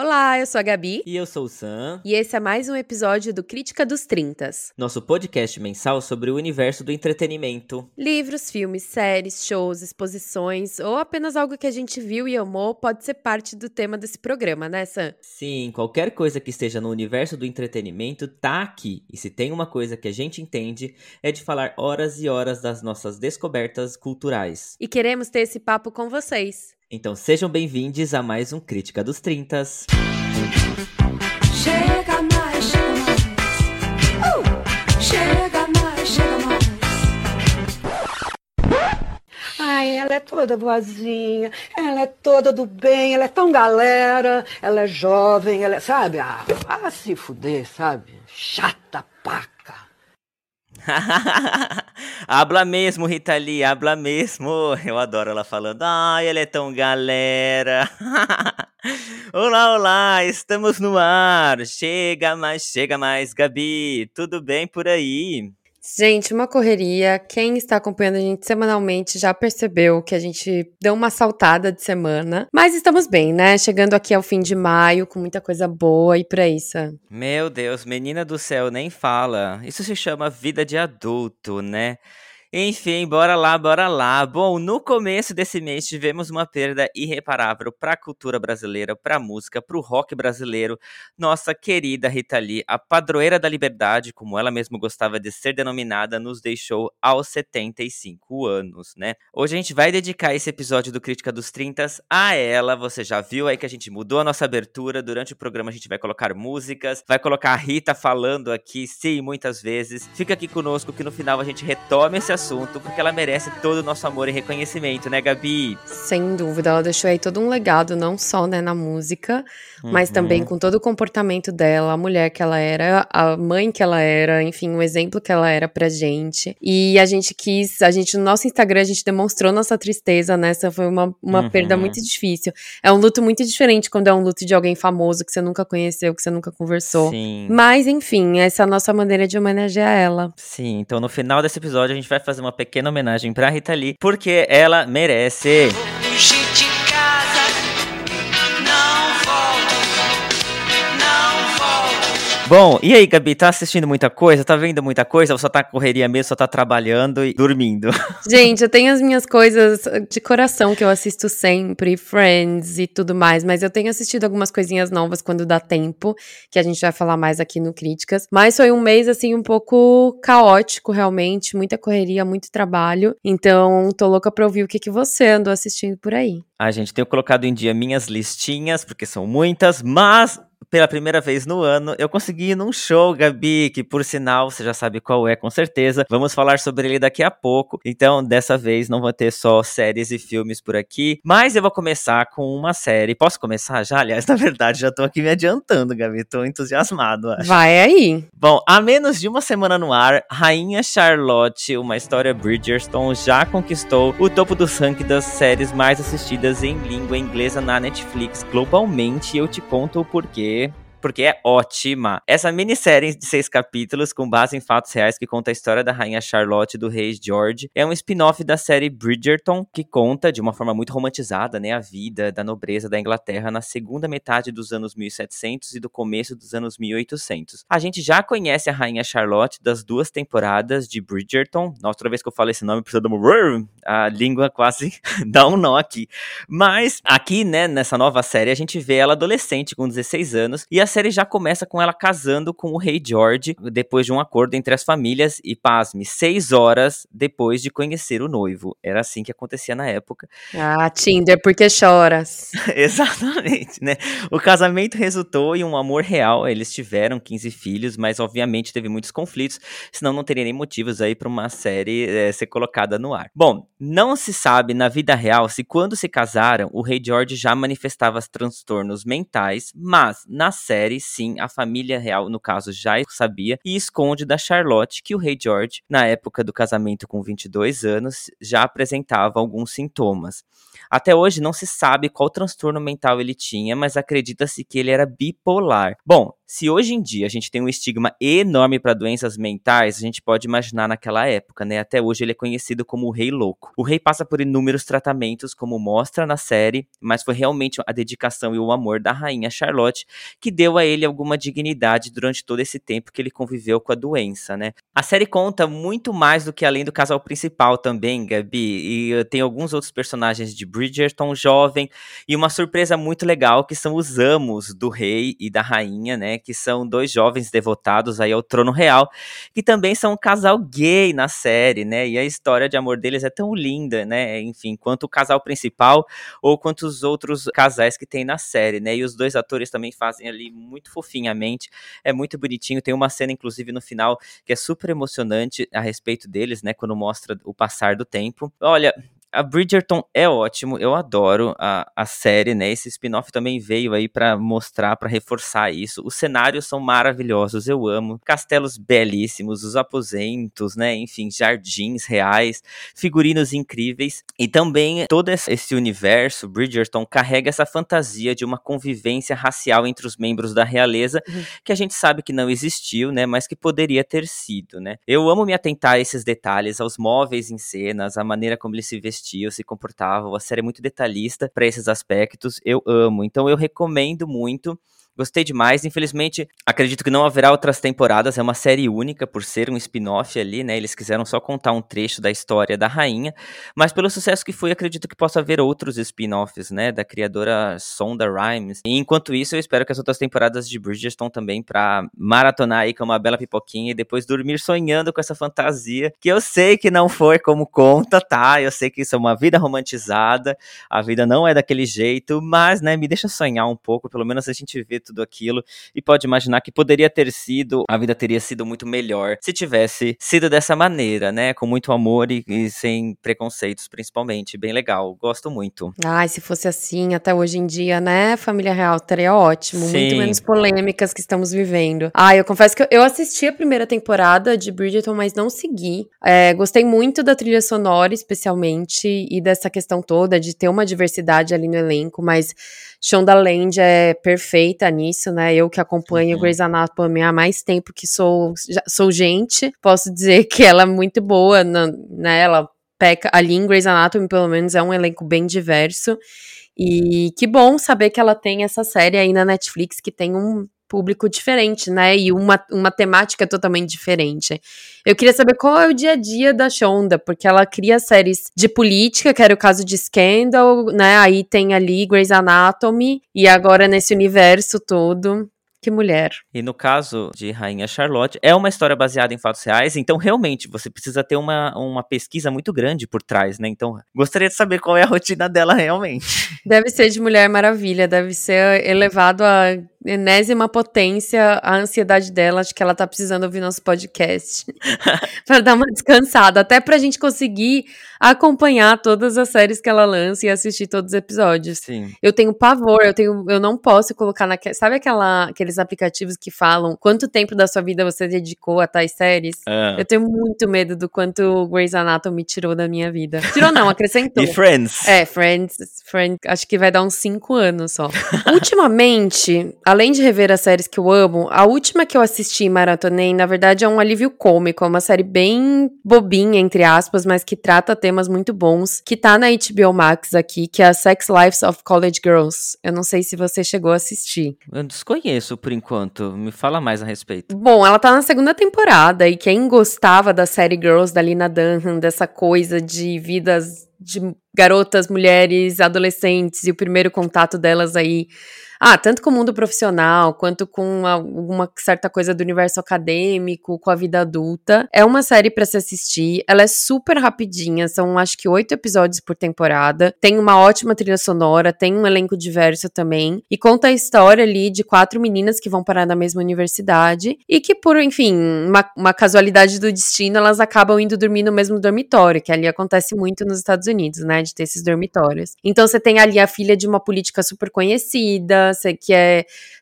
Olá, eu sou a Gabi. E eu sou o Sam. E esse é mais um episódio do Crítica dos 30s. Nosso podcast mensal sobre o universo do entretenimento. Livros, filmes, séries, shows, exposições ou apenas algo que a gente viu e amou pode ser parte do tema desse programa, né, Sam? Sim, qualquer coisa que esteja no universo do entretenimento tá aqui. E se tem uma coisa que a gente entende é de falar horas e horas das nossas descobertas culturais. E queremos ter esse papo com vocês. Então sejam bem-vindos a mais um Crítica dos 30s. Chega mais, chega mais. Chega mais, chega mais. Ai, ela é toda boazinha, ela é toda do bem, ela é tão galera, ela é jovem, ela é, sabe? Ah, se fuder, sabe? Chata paca. Habla mesmo, Rita Lee, habla mesmo. Eu adoro ela falando, ai, ela é tão galera. Olá, olá, estamos no ar. Chega mais, Gabi, tudo bem por aí? Gente, uma correria. Quem está acompanhando a gente semanalmente já percebeu que a gente deu uma saltada de semana. Mas estamos bem, né? Chegando aqui ao fim de maio, com muita coisa boa e pra isso. Meu Deus, menina do céu, nem fala. Isso se chama vida de adulto, né? Enfim, bora lá, bora lá. Bom, no começo desse mês tivemos uma perda irreparável para a cultura brasileira, para a música, para o rock brasileiro. Nossa querida Rita Lee, a padroeira da liberdade, como ela mesma gostava de ser denominada, nos deixou aos 75 anos, né? Hoje a gente vai dedicar esse episódio do Crítica dos 30s a ela. Você já viu aí que a gente mudou a nossa abertura. Durante o programa a gente vai colocar músicas, vai colocar a Rita falando aqui, sim, muitas vezes. Fica aqui conosco que no final a gente retome esse assunto, porque ela merece todo o nosso amor e reconhecimento, né, Gabi? Sem dúvida, ela deixou aí todo um legado, não só, né, na música, mas também com todo o comportamento dela, a mulher que ela era, a mãe que ela era, enfim, o exemplo que ela era pra gente. E no nosso Instagram, a gente demonstrou nossa tristeza, né, essa foi uma perda muito difícil. É um luto muito diferente quando é um luto de alguém famoso que você nunca conheceu, que você nunca conversou. Sim. Mas, enfim, essa é a nossa maneira de homenagear ela. Sim, então no final desse episódio, a gente vai fazer uma pequena homenagem pra Rita Lee, porque ela merece. Vou fugir de casa, não volto. Bom, e aí, Gabi, tá assistindo muita coisa? Tá vendo muita coisa? Ou só tá correria mesmo, só tá trabalhando e dormindo? Gente, eu tenho as minhas coisas de coração que eu assisto sempre, Friends e tudo mais, mas eu tenho assistido algumas coisinhas novas quando dá tempo, que a gente vai falar mais aqui no Críticas, mas foi um mês, assim, um pouco caótico, realmente, muita correria, muito trabalho, então tô louca pra ouvir o que você andou assistindo por aí. Ah, gente, tenho colocado em dia minhas listinhas, porque são muitas, mas pela primeira vez no ano, eu consegui ir num show, Gabi, que por sinal, você já sabe qual é, com certeza. Vamos falar sobre ele daqui a pouco. Então, dessa vez, não vou ter só séries e filmes por aqui. Mas eu vou começar com uma série. Posso começar já? Aliás, na verdade, já tô aqui me adiantando, Gabi. Tô entusiasmado, acho. Vai aí! Bom, há menos de uma semana no ar, Rainha Charlotte, uma história Bridgerton, já conquistou o topo dos rankings das séries mais assistidas em língua inglesa na Netflix globalmente. E eu te conto o porquê. Porque é ótima. Essa minissérie de 6 capítulos, com base em fatos reais, que conta a história da rainha Charlotte e do rei George, é um spin-off da série Bridgerton, que conta, de uma forma muito romantizada, né, a vida da nobreza da Inglaterra na segunda metade dos anos 1700 e do começo dos anos 1800. A gente já conhece a rainha Charlotte das 2 temporadas de Bridgerton. Nossa, outra vez que eu falo esse nome, a língua quase dá um nó aqui. Mas aqui, né, nessa nova série, a gente vê ela adolescente, com 16 anos, e a série já começa com ela casando com o rei George, depois de um acordo entre as famílias, e pasme, 6 horas depois de conhecer o noivo. Era assim que acontecia na época. Ah, Tinder, por que choras? Exatamente, né? O casamento resultou em um amor real, eles tiveram 15 filhos, mas obviamente teve muitos conflitos, senão não teria nem motivos aí pra uma série ser colocada no ar. Bom, não se sabe na vida real se quando se casaram, o rei George já manifestava transtornos mentais, mas na série, sim, a família real, no caso, já sabia e esconde da Charlotte que o rei George, na época do casamento com 22 anos, já apresentava alguns sintomas. Até hoje não se sabe qual transtorno mental ele tinha, mas acredita-se que ele era bipolar. Bom, Se hoje em dia a gente tem um estigma enorme para doenças mentais, a gente pode imaginar naquela época, né? Até hoje ele é conhecido como o Rei Louco. O rei passa por inúmeros tratamentos, como mostra na série, mas foi realmente a dedicação e o amor da rainha Charlotte que deu a ele alguma dignidade durante todo esse tempo que ele conviveu com a doença, né? A série conta muito mais do que além do casal principal também, Gabi, e tem alguns outros personagens de Bridgerton jovem, e uma surpresa muito legal que são os amos do rei e da rainha, né? Que são dois jovens devotados aí ao trono real, que também são um casal gay na série, né? E a história de amor deles é tão linda, né? Enfim, quanto o casal principal ou quanto os outros casais que tem na série, né? E os dois atores também fazem ali muito fofinhamente, é muito bonitinho. Tem uma cena, inclusive, no final que é super emocionante a respeito deles, né? Quando mostra o passar do tempo. Olha, a Bridgerton é ótimo, eu adoro a série, né? Esse spin-off também veio aí pra mostrar, pra reforçar isso. Os cenários são maravilhosos, eu amo. Castelos belíssimos, os aposentos, né? Enfim, jardins reais, figurinos incríveis. E também todo esse universo, Bridgerton, carrega essa fantasia de uma convivência racial entre os membros da realeza, que a gente sabe que não existiu, né? Mas que poderia ter sido, né? Eu amo me atentar a esses detalhes, aos móveis em cenas, a maneira como eles se vestiam, se comportavam. A série é muito detalhista para esses aspectos, eu amo. Então eu recomendo muito. Gostei demais, infelizmente, acredito que não haverá outras temporadas, é uma série única por ser um spin-off ali, né, eles quiseram só contar um trecho da história da rainha, mas pelo sucesso que foi, acredito que possa haver outros spin-offs, né, da criadora Shonda Rhimes, e enquanto isso eu espero que as outras temporadas de Bridgerton também pra maratonar aí com uma bela pipoquinha e depois dormir sonhando com essa fantasia, que eu sei que não foi como conta, tá, eu sei que isso é uma vida romantizada, a vida não é daquele jeito, mas, né, me deixa sonhar um pouco, pelo menos a gente vê tudo aquilo, e pode imaginar que poderia ter sido, a vida teria sido muito melhor se tivesse sido dessa maneira, né, com muito amor e sem preconceitos, principalmente, bem legal, gosto muito. Ai, se fosse assim até hoje em dia, né, família real estaria ótimo, sim, muito menos polêmicas que estamos vivendo. Ai, eu confesso que eu assisti a primeira temporada de Bridgerton, mas não segui, gostei muito da trilha sonora, especialmente, e dessa questão toda de ter uma diversidade ali no elenco, mas Shondaland é perfeita nisso, né? Eu que acompanho Grey's Anatomy há mais tempo que sou gente, posso dizer que ela é muito boa, né? Ela peca ali em Grey's Anatomy, pelo menos é um elenco bem diverso. E que bom saber que ela tem essa série aí na Netflix, que tem um público diferente, né? E uma temática totalmente diferente. Eu queria saber qual é o dia a dia da Shonda, porque ela cria séries de política, que era o caso de Scandal, né? Aí tem ali Grey's Anatomy, e agora nesse universo todo. Que mulher. E no caso de Rainha Charlotte, é uma história baseada em fatos reais, então realmente você precisa ter uma pesquisa muito grande por trás, né? Então gostaria de saber qual é a rotina dela realmente. Deve ser de Mulher Maravilha, deve ser elevado a enésima potência a ansiedade dela, acho que ela tá precisando ouvir nosso podcast pra dar uma descansada, até pra gente conseguir acompanhar todas as séries que ela lança e assistir todos os episódios. Sim. Eu tenho pavor, eu não posso colocar sabe aqueles aplicativos que falam quanto tempo da sua vida você dedicou a tais séries? Eu tenho muito medo do quanto o Grey's Anatomy tirou da minha vida. Tirou não, acrescentou. E Friends. Friends, acho que vai dar uns 5 anos só. Ultimamente, além de rever as séries que eu amo, a última que eu assisti e maratonei, na verdade, é um alívio cômico. É uma série bem bobinha, entre aspas, mas que trata temas muito bons, que tá na HBO Max aqui, que é a Sex Lives of College Girls. Eu não sei se você chegou a assistir. Eu desconheço, por enquanto. Me fala mais a respeito. Bom, ela tá na 2ª temporada, e quem gostava da série Girls, da Lena Dunham, dessa coisa de vidas de garotas, mulheres, adolescentes, e o primeiro contato delas aí, tanto com o mundo profissional, quanto com alguma certa coisa do universo acadêmico, com a vida adulta. É uma série pra se assistir, ela é super rapidinha, são acho que 8 episódios por temporada, tem uma ótima trilha sonora, tem um elenco diverso também, e conta a história ali de 4 meninas que vão parar na mesma universidade, e que por, enfim, uma casualidade do destino, elas acabam indo dormir no mesmo dormitório, que ali acontece muito nos Estados Unidos, né, de ter esses dormitórios. Então você tem ali a filha de uma política super conhecida,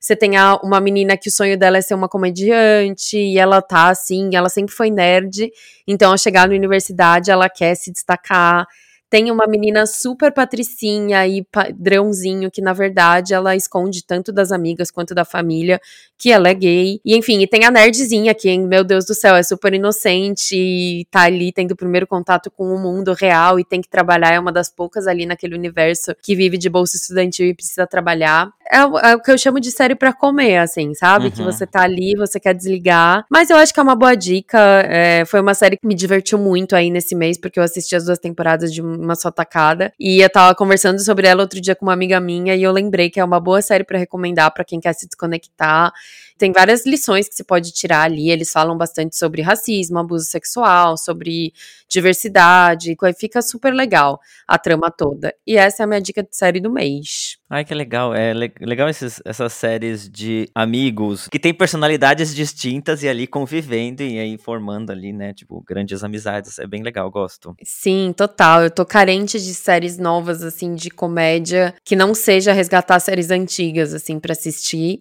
você tem uma menina que o sonho dela é ser uma comediante, e ela tá assim, ela sempre foi nerd, então ao chegar na universidade ela quer se destacar, Tem uma menina super patricinha e padrãozinho que, na verdade, ela esconde tanto das amigas quanto da família que ela é gay. E, enfim, e tem a nerdzinha que, meu Deus do céu, é super inocente e tá ali tendo o primeiro contato com o mundo real e tem que trabalhar. É uma das poucas ali naquele universo que vive de bolsa estudantil e precisa trabalhar. É o que eu chamo de série pra comer, assim, sabe? Uhum. Que você tá ali, você quer desligar. Mas eu acho que é uma boa dica. Foi uma série que me divertiu muito aí nesse mês, porque eu assisti as 2 temporadas de uma só tacada. E eu tava conversando sobre ela outro dia com uma amiga minha e eu lembrei que é uma boa série pra recomendar pra quem quer se desconectar. Tem várias lições que se pode tirar ali. Eles falam bastante sobre racismo, abuso sexual, sobre diversidade. Fica super legal a trama toda. E essa é a minha dica de série do mês. Ai, que legal. É legal essas séries de amigos que têm personalidades distintas e ali convivendo e aí formando ali, né, tipo, grandes amizades. É bem legal, gosto. Sim, total. Eu tô carente de séries novas, assim, de comédia, que não seja resgatar séries antigas, assim, pra assistir.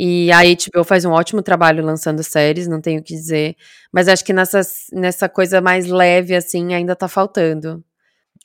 E a HBO faz um ótimo trabalho lançando séries, não tenho o que dizer. Mas acho que nessa coisa mais leve, assim, ainda tá faltando.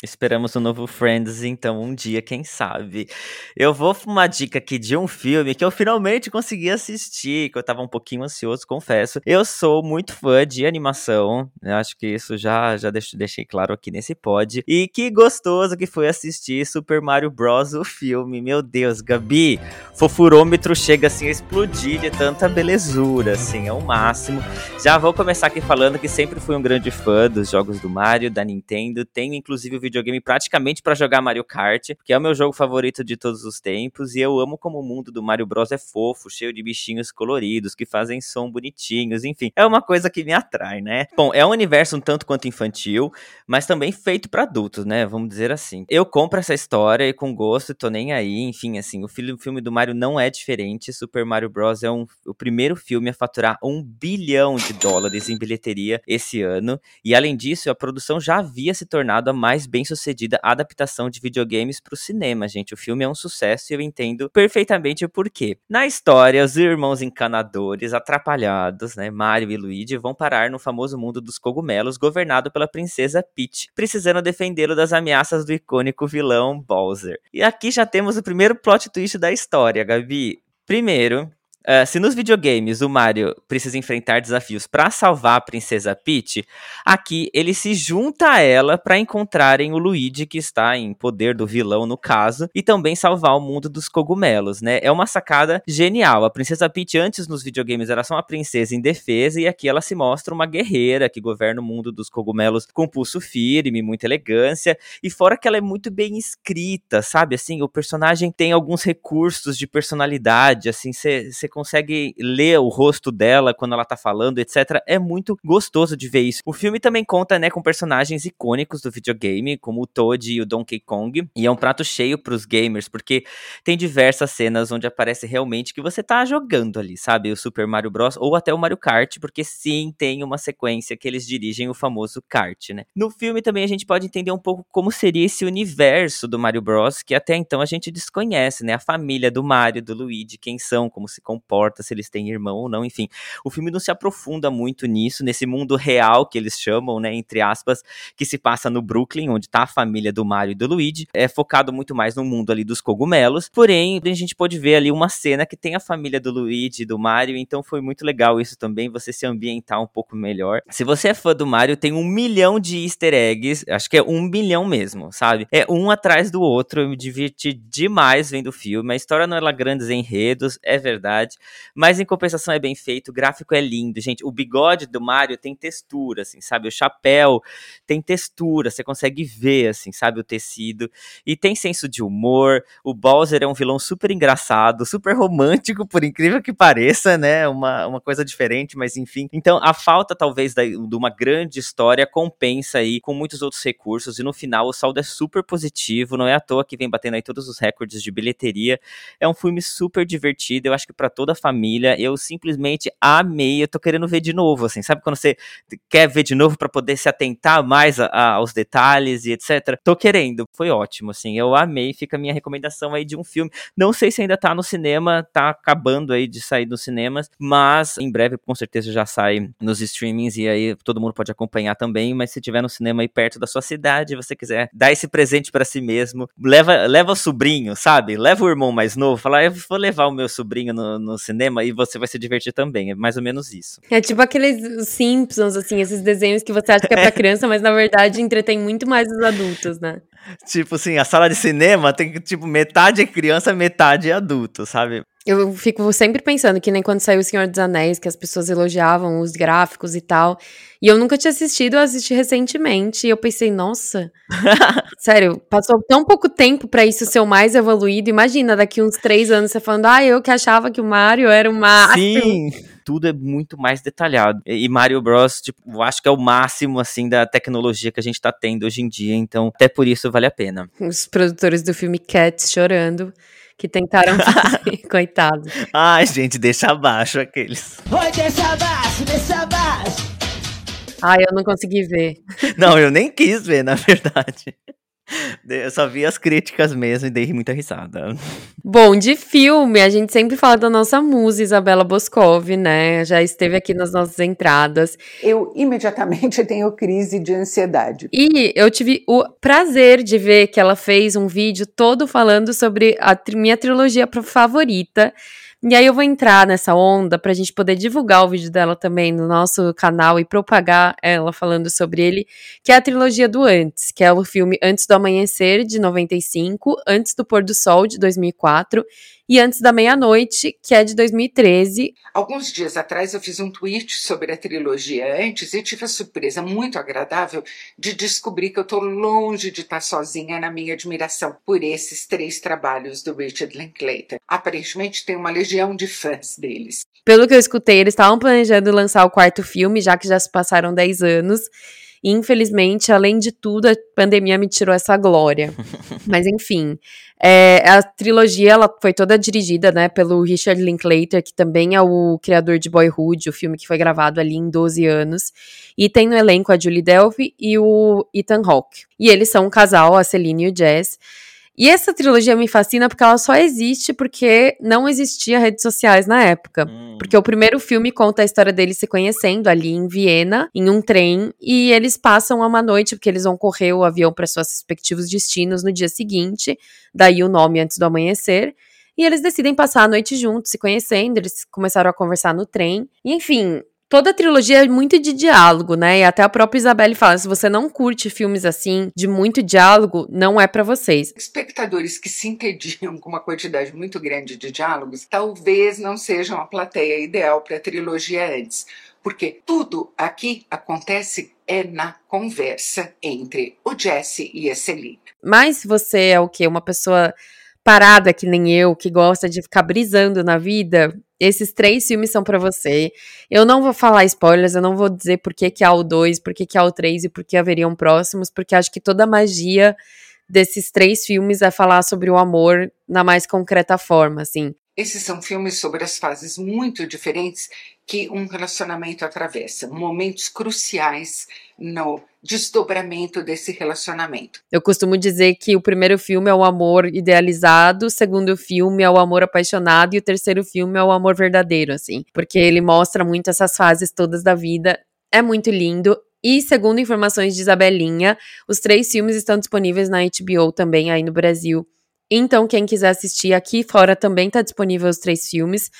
Esperamos um novo Friends, então, um dia, quem sabe. Eu vou uma dica aqui de um filme que eu finalmente consegui assistir, que eu tava um pouquinho ansioso, confesso. Eu sou muito fã de animação, eu acho que isso já deixei claro aqui nesse pod. E que gostoso que foi assistir Super Mario Bros, o filme. Meu Deus, Gabi, fofurômetro chega assim a explodir de tanta belezura, assim, é o máximo. Já vou começar aqui falando que sempre fui um grande fã dos jogos do Mario, da Nintendo, tenho inclusive o videogame praticamente pra jogar Mario Kart, que é o meu jogo favorito de todos os tempos, e eu amo como o mundo do Mario Bros é fofo, cheio de bichinhos coloridos que fazem som bonitinhos, enfim, é uma coisa que me atrai, né? Bom, é um universo um tanto quanto infantil, mas também feito pra adultos, né? Vamos dizer assim. Eu compro essa história e com gosto, tô nem aí, enfim, assim, o filme do Mario não é diferente. Super Mario Bros é o primeiro filme a faturar $1 bilhão em bilheteria esse ano, e além disso, a produção já havia se tornado a mais bem-sucedida adaptação de videogames para o cinema, gente. O filme é um sucesso e eu entendo perfeitamente o porquê. Na história, os irmãos encanadores, atrapalhados, né, Mario e Luigi, vão parar no famoso mundo dos cogumelos, governado pela princesa Peach, precisando defendê-lo das ameaças do icônico vilão Bowser. E aqui já temos o primeiro plot twist da história, Gabi. Primeiro, se nos videogames o Mario precisa enfrentar desafios para salvar a princesa Peach, aqui ele se junta a ela para encontrarem o Luigi, que está em poder do vilão no caso, e também salvar o mundo dos cogumelos, né? É uma sacada genial. A princesa Peach antes nos videogames era só uma princesa indefesa e aqui ela se mostra uma guerreira que governa o mundo dos cogumelos com pulso firme, muita elegância, e fora que ela é muito bem escrita, sabe? Assim, o personagem tem alguns recursos de personalidade, assim, você consegue ler o rosto dela quando ela tá falando, etc. É muito gostoso de ver isso. O filme também conta, né, com personagens icônicos do videogame, como o Toad e o Donkey Kong, e é um prato cheio pros gamers, porque tem diversas cenas onde aparece realmente que você tá jogando ali, sabe? O Super Mario Bros. Ou até o Mario Kart, porque sim, tem uma sequência que eles dirigem o famoso kart, né? No filme também a gente pode entender um pouco como seria esse universo do Mario Bros, que até então a gente desconhece, né? A família do Mario, do Luigi, quem são, como se comportam, se eles têm irmão ou não, enfim. O filme não se aprofunda muito nisso, nesse mundo real que eles chamam, né, entre aspas, que se passa no Brooklyn, onde tá a família do Mario e do Luigi. É focado muito mais no mundo ali dos cogumelos, porém, a gente pode ver ali uma cena que tem a família do Luigi e do Mario, então foi muito legal isso também, você se ambientar um pouco melhor. Se você é fã do Mario, tem 1 milhão de easter eggs, acho que é 1 milhão mesmo, sabe? É um atrás do outro, eu me diverti demais vendo o filme, a história não é lá grandes enredos, é verdade, mas em compensação é bem feito, o gráfico é lindo, gente, o bigode do Mario tem textura, assim, sabe, o chapéu tem textura, você consegue ver, assim, sabe, o tecido, e tem senso de humor, o Bowser é um vilão super engraçado, super romântico, por incrível que pareça, né, uma coisa diferente, mas enfim, então a falta talvez de uma grande história compensa aí com muitos outros recursos, e no final o saldo é super positivo, não é à toa que vem batendo aí todos os recordes de bilheteria, é um filme super divertido, eu acho que pra todos toda a família, eu simplesmente amei, eu tô querendo ver de novo, assim, sabe quando você quer ver de novo pra poder se atentar mais aos detalhes e etc? Tô querendo, foi ótimo, assim, eu amei, fica a minha recomendação aí de um filme, não sei se ainda tá no cinema, tá acabando aí de sair nos cinemas, mas em breve com certeza já sai nos streamings e aí todo mundo pode acompanhar também, mas se tiver no cinema aí perto da sua cidade, você quiser dar esse presente pra si mesmo, leva o sobrinho, sabe? Leva o irmão mais novo, fala, eu vou levar o meu sobrinho no cinema e você vai se divertir também, é mais ou menos isso. É tipo aqueles Simpsons, assim, esses desenhos que você acha que é pra criança, mas na verdade entretém muito mais os adultos, né? Tipo assim, a sala de cinema tem, tipo, metade é criança, metade é adulto, sabe? Eu fico sempre pensando que nem quando saiu O Senhor dos Anéis, que as pessoas elogiavam os gráficos e tal, e eu nunca tinha assistido, eu assisti recentemente, e eu pensei, nossa, sério, passou tão pouco tempo pra isso ser o mais evoluído, imagina, daqui uns 3 anos você falando, eu que achava que o Mario era o máximo. Sim! Tudo é muito mais detalhado. E Mario Bros, tipo, eu acho que é o máximo, assim, da tecnologia que a gente tá tendo hoje em dia, então até por isso vale a pena. Os produtores do filme Cats chorando, que tentaram fazer, coitado. Ai, gente, deixa abaixo aqueles. Oi, deixa abaixo, deixa abaixo. Ai, eu não consegui ver. Não, eu nem quis ver, na verdade. Eu só vi as críticas mesmo e dei muita risada. Bom, de filme, a gente sempre fala da nossa musa, Isabela Boscovi, né? Já esteve aqui nas nossas entradas. Eu imediatamente tenho crise de ansiedade. E eu tive o prazer de ver que ela fez um vídeo todo falando sobre a minha trilogia favorita. E aí eu vou entrar nessa onda pra gente poder divulgar o vídeo dela também no nosso canal e propagar ela falando sobre ele, que é a trilogia do Antes, que é o filme Antes do Amanhecer, de 95, Antes do Pôr do Sol, de 2004, e Antes da Meia-Noite, que é de 2013. Alguns dias atrás eu fiz um tweet sobre a trilogia Antes e tive a surpresa muito agradável de descobrir que eu tô longe de estar sozinha na minha admiração por esses 3 trabalhos do Richard Linklater. Aparentemente tem uma legião de fãs deles. Pelo que eu escutei, eles estavam planejando lançar o 4º filme, já que já se passaram 10 anos. E, infelizmente, além de tudo, a pandemia me tirou essa glória. Mas, enfim, a trilogia ela foi toda dirigida, né, pelo Richard Linklater, que também é o criador de Boyhood, o filme que foi gravado ali em 12 anos. E tem no elenco a Julie Delpy e o Ethan Hawke. E eles são um casal, a Celine e o Jess. E essa trilogia me fascina porque ela só existe porque não existia redes sociais na época. Porque o primeiro filme conta a história deles se conhecendo ali em Viena, em um trem, e eles passam uma noite, porque eles vão correr o avião para seus respectivos destinos no dia seguinte, daí o nome Antes do Amanhecer. E eles decidem passar a noite juntos, se conhecendo, eles começaram a conversar no trem. E, enfim, toda a trilogia é muito de diálogo, né? E até a própria Isabelle fala, se você não curte filmes assim, de muito diálogo, não é pra vocês. Espectadores que se entediam com uma quantidade muito grande de diálogos, talvez não sejam a plateia ideal pra trilogia Antes. Porque tudo aqui acontece é na conversa entre o Jesse e a Celine. Mas se você é o quê? Uma pessoa parada que nem eu, que gosta de ficar brisando na vida, esses 3 filmes são pra você. Eu não vou falar spoilers, eu não vou dizer por que que há o 2, por que que há o 3 e por que haveriam próximos, porque acho que toda a magia desses 3 filmes é falar sobre o amor na mais concreta forma, assim. Esses são filmes sobre as fases muito diferentes que um relacionamento atravessa, momentos cruciais no desdobramento desse relacionamento. Eu costumo dizer que o primeiro filme é o amor idealizado, o segundo filme é o amor apaixonado e o terceiro filme é o amor verdadeiro, assim, porque ele mostra muito essas fases todas da vida, é muito lindo. E, segundo informações de Isabelinha, os 3 filmes estão disponíveis na HBO também aí no Brasil. Então, quem quiser assistir aqui fora também tá disponível os 3 filmes.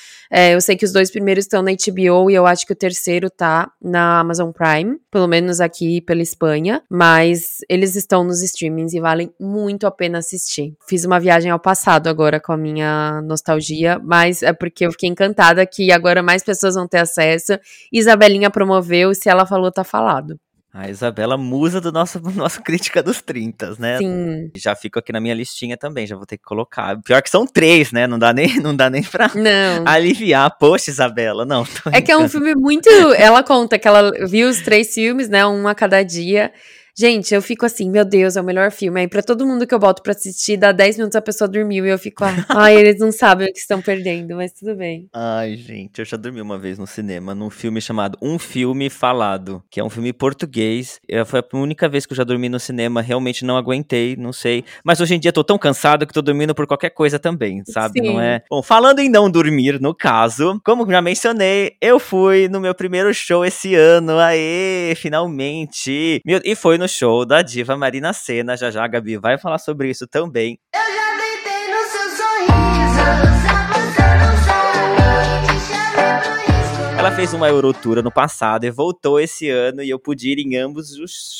Eu sei que os 2 primeiros estão na HBO e eu acho que o terceiro tá na Amazon Prime, pelo menos aqui pela Espanha, mas eles estão nos streamings e valem muito a pena assistir. Fiz uma viagem ao passado agora com a minha nostalgia, mas é porque eu fiquei encantada que agora mais pessoas vão ter acesso. Isabelinha promoveu, se ela falou, tá falado. A Isabela, musa do nosso Crítica dos 30s, né? Sim. Já fico aqui na minha listinha também, já vou ter que colocar. Pior que são 3, né? Não dá nem pra não aliviar. Poxa, Isabela, não. É que é um filme muito... Ela conta que ela viu os 3 filmes, né? Um a cada dia. Gente, eu fico assim, meu Deus, é o melhor filme. Aí pra todo mundo que eu boto pra assistir, dá 10 minutos a pessoa dormiu e eu fico, ai, eles não sabem o que estão perdendo, mas tudo bem. Ai, gente, eu já dormi uma vez no cinema, num filme chamado Um Filme Falado, que é um filme português. Foi a única vez que eu já dormi no cinema, realmente não aguentei, não sei. Mas hoje em dia eu tô tão cansado que tô dormindo por qualquer coisa também, sabe? Sim. Não é? Bom, falando em não dormir, no caso, como já mencionei, eu fui no meu primeiro show esse ano, aê, finalmente! E foi no show da diva Marina Sena, já já a Gabi vai falar sobre isso também. Eu já deitei no seu sorriso, só você não sabe que chama por isso. Ela fez uma Eurotour no passado e voltou esse ano e eu pude ir em ambos os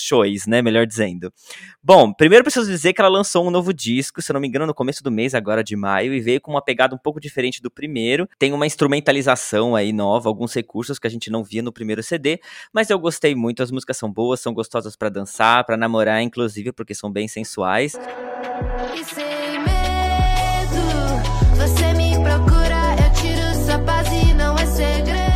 shows, né, melhor dizendo. Bom, primeiro preciso dizer que ela lançou um novo disco, se eu não me engano, no começo do mês, agora de maio, e veio com uma pegada um pouco diferente do primeiro. Tem uma instrumentalização aí nova, alguns recursos que a gente não via no primeiro CD, mas eu gostei muito, as músicas são boas, são gostosas pra dançar, pra namorar, inclusive, porque são bem sensuais. E sem medo, você me procura, eu tiro sua paz e não é segredo.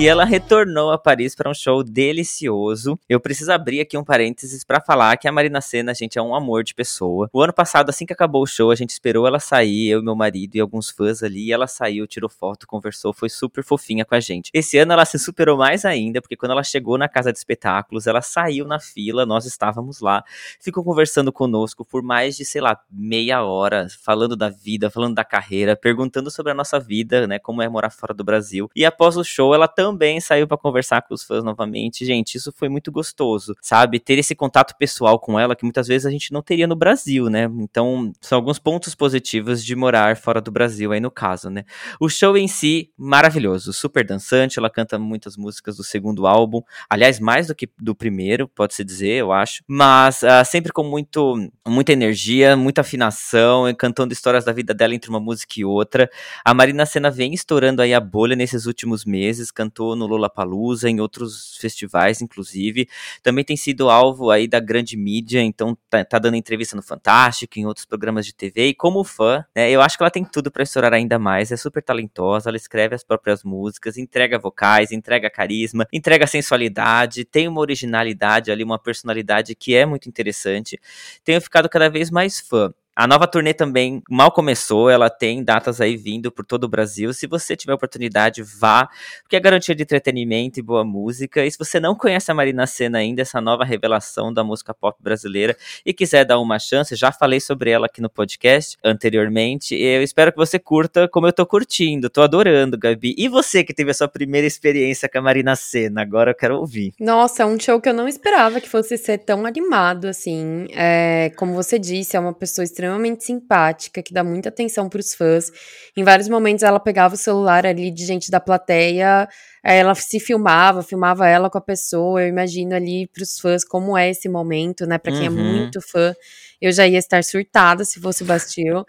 E ela retornou a Paris para um show delicioso. Eu preciso abrir aqui um parênteses para falar que a Marina Sena, gente, é um amor de pessoa. O ano passado, assim que acabou o show, a gente esperou ela sair, eu e meu marido e alguns fãs ali. E ela saiu, tirou foto, conversou, foi super fofinha com a gente. Esse ano ela se superou mais ainda, porque quando ela chegou na casa de espetáculos, ela saiu na fila, nós estávamos lá. Ficou conversando conosco por mais de, sei lá, meia hora, falando da vida, falando da carreira, perguntando sobre a nossa vida, né, como é morar fora do Brasil. E após o show, ela também saiu pra conversar com os fãs novamente. Gente, isso foi muito gostoso, sabe? Ter esse contato pessoal com ela, que muitas vezes a gente não teria no Brasil, né? Então, são alguns pontos positivos de morar fora do Brasil aí no caso, né? O show em si, maravilhoso, super dançante, ela canta muitas músicas do segundo álbum, aliás, mais do que do primeiro, pode-se dizer, eu acho, mas sempre com muita energia, muita afinação, cantando histórias da vida dela entre uma música e outra. A Marina Sena vem estourando aí a bolha nesses últimos meses, cantou no Lollapalooza, em outros festivais, inclusive. Também tem sido alvo aí da grande mídia, então tá dando entrevista no Fantástico, em outros programas de TV, e como fã, né, eu acho que ela tem tudo pra estourar ainda mais, é super talentosa, ela escreve as próprias músicas, entrega vocais, entrega carisma, entrega sensualidade, tem uma originalidade ali, uma personalidade que é muito interessante. Tenho ficado cada vez mais fã. A nova turnê também mal começou, ela tem datas aí vindo por todo o Brasil. Se você tiver oportunidade, vá, porque é garantia de entretenimento e boa música. E se você não conhece a Marina Sena ainda, essa nova revelação da música pop brasileira, e quiser dar uma chance, já falei sobre ela aqui no podcast anteriormente. Eu espero que você curta como eu tô curtindo, tô adorando, Gabi. E você que teve a sua primeira experiência com a Marina Sena, agora eu quero ouvir. Nossa, é um show que eu não esperava que fosse ser tão animado, assim. É, como você disse, é uma pessoa extremamente simpática, que dá muita atenção pros fãs. Em vários momentos ela pegava o celular ali de gente da plateia, ela se filmava ela com a pessoa. Eu imagino ali pros fãs como é esse momento, né, pra quem é muito fã. Eu já ia estar surtada se fosse o Bastille.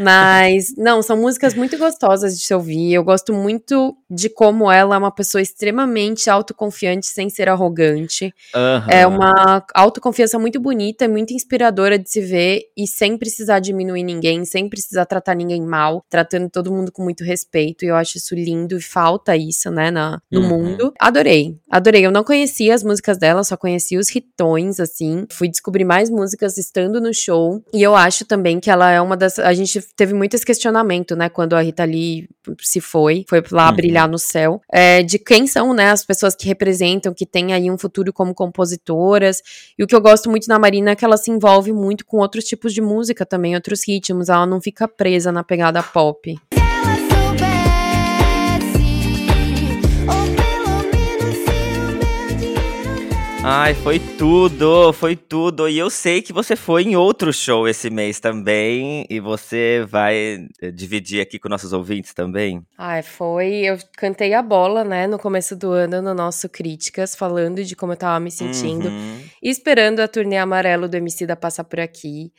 Mas, não, são músicas muito gostosas de se ouvir. Eu gosto muito de como ela é uma pessoa extremamente autoconfiante, sem ser arrogante. Uhum. É uma autoconfiança muito bonita, muito inspiradora de se ver, e sem precisar diminuir ninguém, sem precisar tratar ninguém mal, tratando todo mundo com muito respeito. E eu acho isso lindo, e falta isso, né, no mundo. Adorei. Eu não conhecia as músicas dela, só conhecia os hitões, assim. Fui descobrir mais músicas estando no show. E eu acho também que ela é uma das... A gente teve muito esse questionamento, né, quando a Rita Lee se foi lá brilhar no céu, de quem são, né, as pessoas que representam, que têm aí um futuro como compositoras. E o que eu gosto muito na Marina é que ela se envolve muito com outros tipos de música também, outros ritmos, ela não fica presa na pegada pop. Ai, foi tudo, e eu sei que você foi em outro show esse mês também, e você vai dividir aqui com nossos ouvintes também? Ai, foi, eu cantei a bola, né, no começo do ano, no nosso Críticas, falando de como eu tava me sentindo, e esperando a turnê Amarelo do Emicida passar por aqui.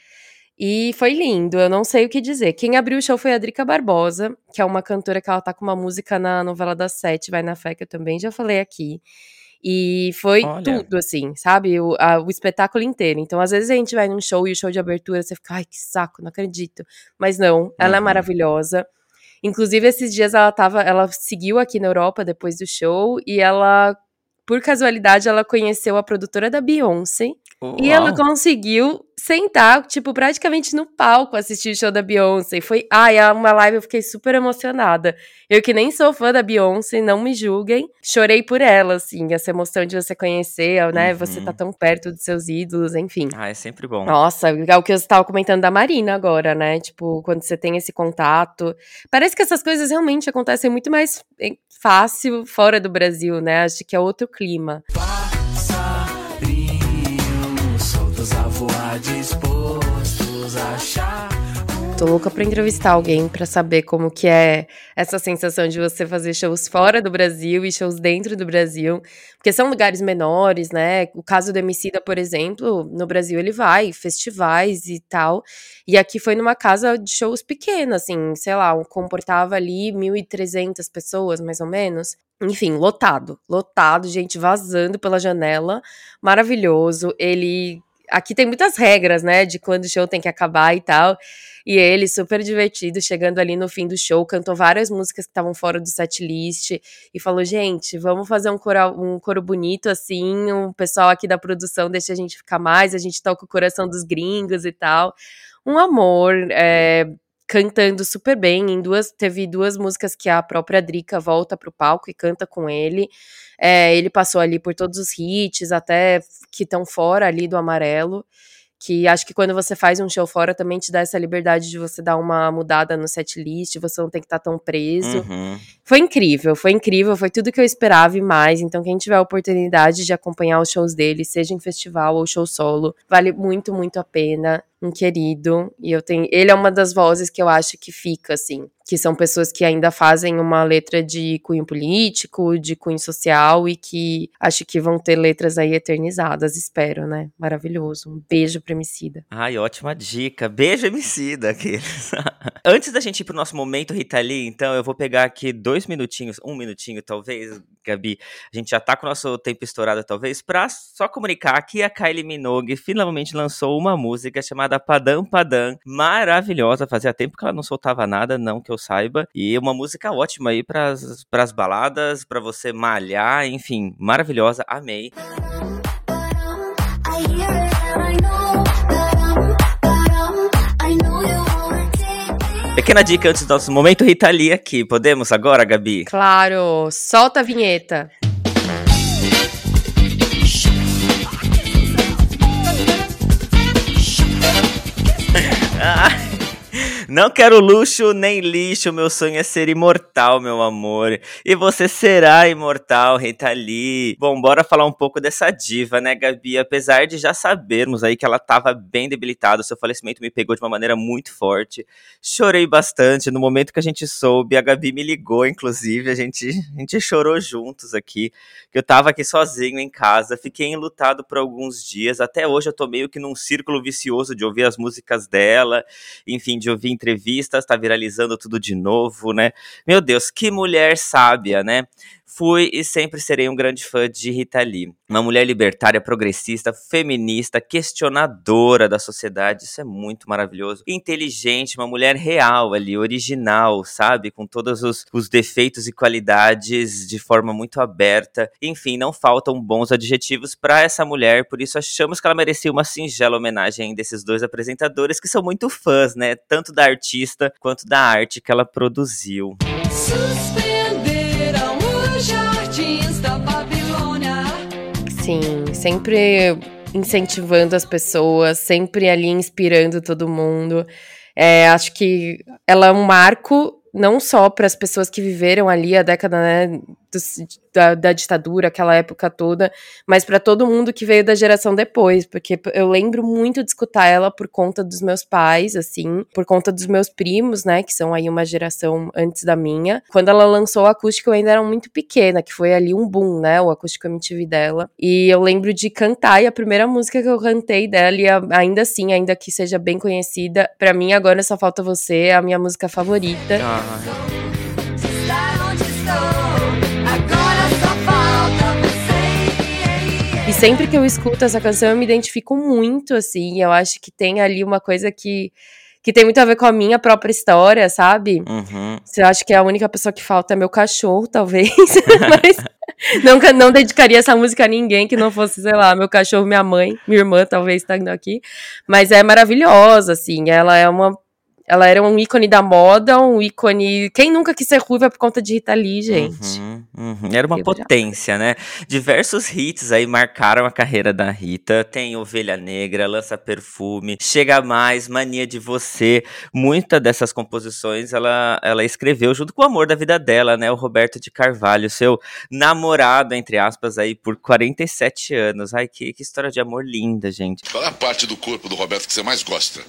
E foi lindo, eu não sei o que dizer. Quem abriu o show foi a Drica Barbosa, que é uma cantora que ela tá com uma música na novela das 7, Vai na Fé, que eu também já falei aqui. E foi tudo, assim, sabe? O espetáculo inteiro. Então, às vezes a gente vai num show e o show de abertura você fica, ai, que saco, não acredito. Mas não, ela é maravilhosa. Inclusive, esses dias ela seguiu aqui na Europa depois do show, e ela por casualidade, ela conheceu a produtora da Beyoncé. Uau. E ela conseguiu sentar, tipo, praticamente no palco assistir o show da Beyoncé. Foi, uma live, eu fiquei super emocionada. Eu que nem sou fã da Beyoncé, não me julguem. Chorei por ela, assim, essa emoção de você conhecer, né? Uhum. Você tá tão perto dos seus ídolos, enfim. Ah, é sempre bom. Nossa, é o que eu estava comentando da Marina agora, né? Tipo, quando você tem esse contato. Parece que essas coisas realmente acontecem muito mais fácil fora do Brasil, né? Acho que é outro clima. Dispostos a achar. Tô louca pra entrevistar alguém pra saber como que é essa sensação de você fazer shows fora do Brasil e shows dentro do Brasil, porque são lugares menores, né? O caso do Emicida, por exemplo, no Brasil ele vai, festivais e tal, e aqui foi numa casa de shows pequena, assim, sei lá, comportava ali 1.300 pessoas, mais ou menos. Enfim, lotado, gente vazando pela janela, maravilhoso. Ele... Aqui tem muitas regras, né, de quando o show tem que acabar e tal, e ele super divertido, chegando ali no fim do show, cantou várias músicas que estavam fora do setlist, e falou, gente, vamos fazer um coro bonito assim, o pessoal aqui da produção deixa a gente ficar mais, a gente toca o coração dos gringos e tal, um amor, cantando super bem, teve duas músicas que a própria Drica volta pro palco e canta com ele, ele passou ali por todos os hits, até que estão fora ali do amarelo, que acho que quando você faz um show fora também te dá essa liberdade de você dar uma mudada no setlist, você não tem que estar tão preso. Uhum. Foi incrível, foi tudo que eu esperava e mais, então quem tiver a oportunidade de acompanhar os shows dele, seja em festival ou show solo, vale muito, muito a pena. Um querido, e ele é uma das vozes que eu acho que fica, assim, que são pessoas que ainda fazem uma letra de cunho político, de cunho social, e que acho que vão ter letras aí eternizadas, espero, né? Maravilhoso. Um beijo pra Emicida. Ai, ótima dica. Beijo, Emicida. Antes da gente ir pro nosso momento, Rita Lee, então, eu vou pegar aqui 2 minutinhos, 1 minutinho, talvez, Gabi, a gente já tá com o nosso tempo estourado, talvez, pra só comunicar que a Kylie Minogue finalmente lançou uma música chamada da Padam Padam, maravilhosa, fazia tempo que ela não soltava nada, não que eu saiba, e uma música ótima aí pras baladas, pra você malhar, enfim, maravilhosa, amei. Pequena dica antes do nosso momento, Rita Lee aqui, podemos agora, Gabi? Claro, solta a vinheta. Não quero luxo nem lixo, meu sonho é ser imortal, meu amor. E você será imortal, Rita Lee. Bom, bora falar um pouco dessa diva, né, Gabi? Apesar de já sabermos aí que ela tava bem debilitada, seu falecimento me pegou de uma maneira muito forte. Chorei bastante, no momento que a gente soube, a Gabi me ligou, inclusive, a gente chorou juntos aqui. Eu tava aqui sozinho em casa, fiquei enlutado por alguns dias, até hoje eu tô meio que num círculo vicioso de ouvir as músicas dela, enfim, de ouvir entrevistas, tá viralizando tudo de novo, né? Meu Deus, que mulher sábia, né? Fui e sempre serei um grande fã de Rita Lee. Uma mulher libertária, progressista, feminista, questionadora da sociedade. Isso é muito maravilhoso. Inteligente, uma mulher real ali, original, sabe? Com todos os defeitos e qualidades de forma muito aberta. Enfim, não faltam bons adjetivos pra essa mulher. Por isso, achamos que ela merecia uma singela homenagem desses dois apresentadores que são muito fãs, né? Tanto da artista quanto da arte que ela produziu. Sim, sempre incentivando as pessoas, sempre ali inspirando todo mundo. Acho que ela é um marco, não só para as pessoas que viveram ali a década, né, da ditadura, aquela época toda, mas para todo mundo que veio da geração depois, porque eu lembro muito de escutar ela por conta dos meus pais, assim, por conta dos meus primos, né, que são aí uma geração antes da minha. Quando ela lançou o acústico eu ainda era muito pequena, que foi ali um boom, né, o acústico MTV dela, e eu lembro de cantar, e a primeira música que eu cantei dela, e ainda assim, ainda que seja bem conhecida, pra mim agora Só Falta Você é a minha música favorita. E sempre que eu escuto essa canção, eu me identifico muito, assim, eu acho que tem ali uma coisa que que tem muito a ver com a minha própria história, sabe? Você acha que a única pessoa que falta é meu cachorro, talvez. Mas nunca, não dedicaria essa música a ninguém que não fosse, sei lá, meu cachorro, minha mãe, minha irmã, talvez, tá indo aqui. Mas é maravilhosa, assim, ela era um ícone da moda, um ícone... Quem nunca quis ser ruiva por conta de Rita Lee, gente? Era uma potência, né? Diversos hits aí marcaram a carreira da Rita. Tem Ovelha Negra, Lança Perfume, Chega Mais, Mania de Você. Muitas dessas composições ela escreveu junto com o amor da vida dela, né? O Roberto de Carvalho, seu namorado, entre aspas, aí por 47 anos. Ai, que história de amor linda, gente. Qual é a parte do corpo do Roberto que você mais gosta?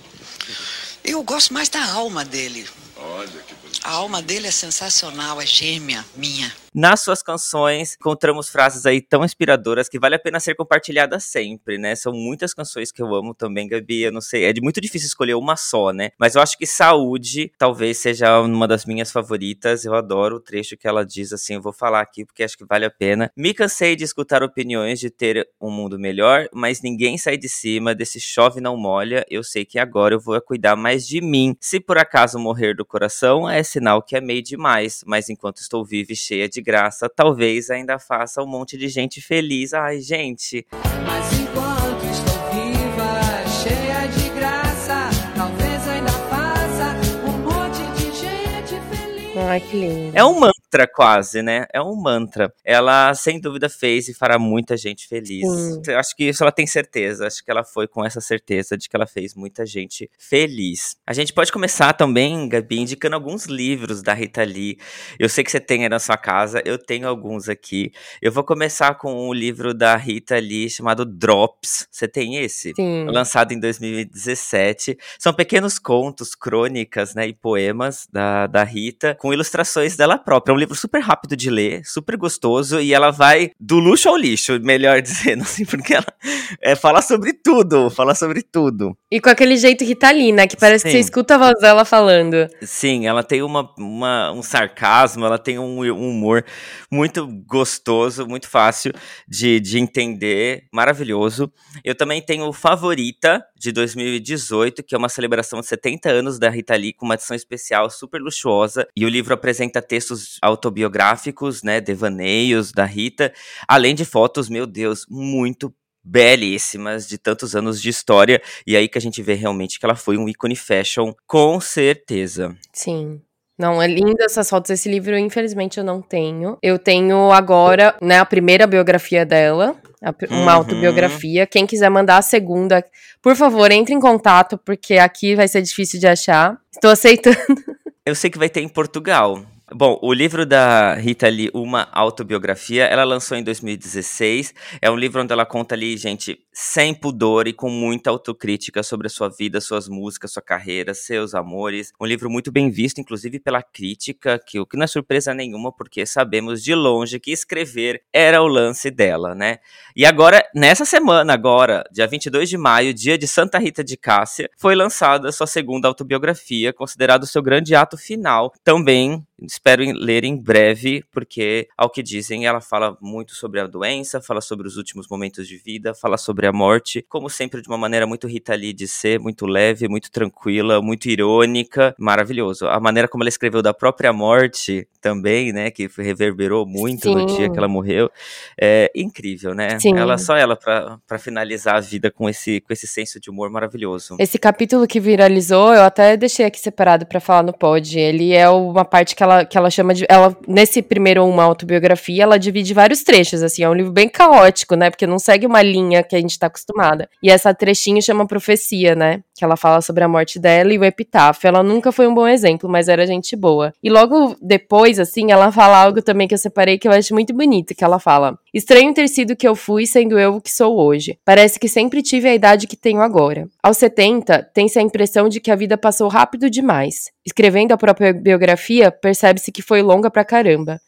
Eu gosto mais da alma dele. Olha que bonito. A alma dele é sensacional, é gêmea minha. Nas suas canções, encontramos frases aí tão inspiradoras que vale a pena ser compartilhadas sempre, né? São muitas canções que eu amo também, Gabi, eu não sei, é muito difícil escolher uma só, né? Mas eu acho que Saúde talvez seja uma das minhas favoritas, eu adoro o trecho que ela diz assim, eu vou falar aqui porque acho que vale a pena. Me cansei de escutar opiniões de ter um mundo melhor, mas ninguém sai de cima desse chove não molha, eu sei que agora eu vou cuidar mais de mim. Se por acaso morrer do coração, é sinal que amei demais, mas enquanto estou viva e cheia de graça, talvez ainda faça um monte de gente feliz. Ai, gente. Mas enquanto estou viva, cheia de graça, talvez ainda faça um monte de gente feliz. Ai, que lindo. É um mantra quase, né? É um mantra. Ela, sem dúvida, fez e fará muita gente feliz. Acho que isso ela tem certeza. Acho que ela foi com essa certeza de que ela fez muita gente feliz. A gente pode começar também, Gabi, indicando alguns livros da Rita Lee. Eu sei que você tem aí na sua casa. Eu tenho alguns aqui. Eu vou começar com um livro da Rita Lee chamado Drops. Você tem esse? Sim. Lançado em 2017. São pequenos contos, crônicas, né, e poemas da Rita, com ilustrações dela própria. Um livro super rápido de ler, super gostoso, e ela vai do luxo ao lixo, melhor dizendo, assim, porque ela fala sobre tudo, E com aquele jeito Rita Lee, né, que parece que você escuta a voz dela falando. Sim, ela tem um sarcasmo, ela tem um humor muito gostoso, muito fácil de entender, maravilhoso. Eu também tenho o Favorita, de 2018, que é uma celebração de 70 anos da Rita Lee, com uma edição especial super luxuosa, e o livro apresenta textos autobiográficos, né, devaneios da Rita, além de fotos, meu Deus, muito belíssimas, de tantos anos de história, e aí que a gente vê realmente que ela foi um ícone fashion, com certeza. Sim. Não, é linda essas fotos. Esse livro, infelizmente, eu não tenho. Eu tenho agora, né, a primeira biografia dela, uma autobiografia. Quem quiser mandar a segunda, por favor, entre em contato, porque aqui vai ser difícil de achar. Estou aceitando. Eu sei que vai ter em Portugal. Bom, o livro da Rita Lee, Uma Autobiografia, ela lançou em 2016. É um livro onde ela conta ali, gente, sem pudor e com muita autocrítica sobre a sua vida, suas músicas, sua carreira, seus amores. Um livro muito bem visto, inclusive pela crítica, o que não é surpresa nenhuma, porque sabemos de longe que escrever era o lance dela, né? E agora, nessa semana agora, dia 22 de maio, dia de Santa Rita de Cássia, foi lançada a sua segunda autobiografia, considerado o seu grande ato final, também... Espero ler em breve, porque, ao que dizem, ela fala muito sobre a doença, fala sobre os últimos momentos de vida, fala sobre a morte, como sempre, de uma maneira muito Rita Lee de ser, muito leve, muito tranquila, muito irônica, maravilhoso. A maneira como ela escreveu da própria morte também, né, que reverberou muito no dia que ela morreu, é incrível, né? Sim. Só ela pra finalizar a vida com esse senso de humor maravilhoso. Esse capítulo que viralizou, eu até deixei aqui separado pra falar no pod, ele é uma parte que ela chama de... Ela, nesse primeiro Uma Autobiografia, ela divide vários trechos, assim, é um livro bem caótico, né, porque não segue uma linha que a gente tá acostumada. E essa trechinha chama Profecia, né, que ela fala sobre a morte dela e o epitáfio. Ela nunca foi um bom exemplo, mas era gente boa. E logo depois, assim, ela fala algo também que eu separei que eu acho muito bonito, que ela fala: estranho ter sido o que eu fui sendo eu o que sou hoje. Parece que sempre tive a idade que tenho agora. Aos 70, tem-se a impressão de que a vida passou rápido demais. Escrevendo a própria biografia, percebe-se que foi longa pra caramba.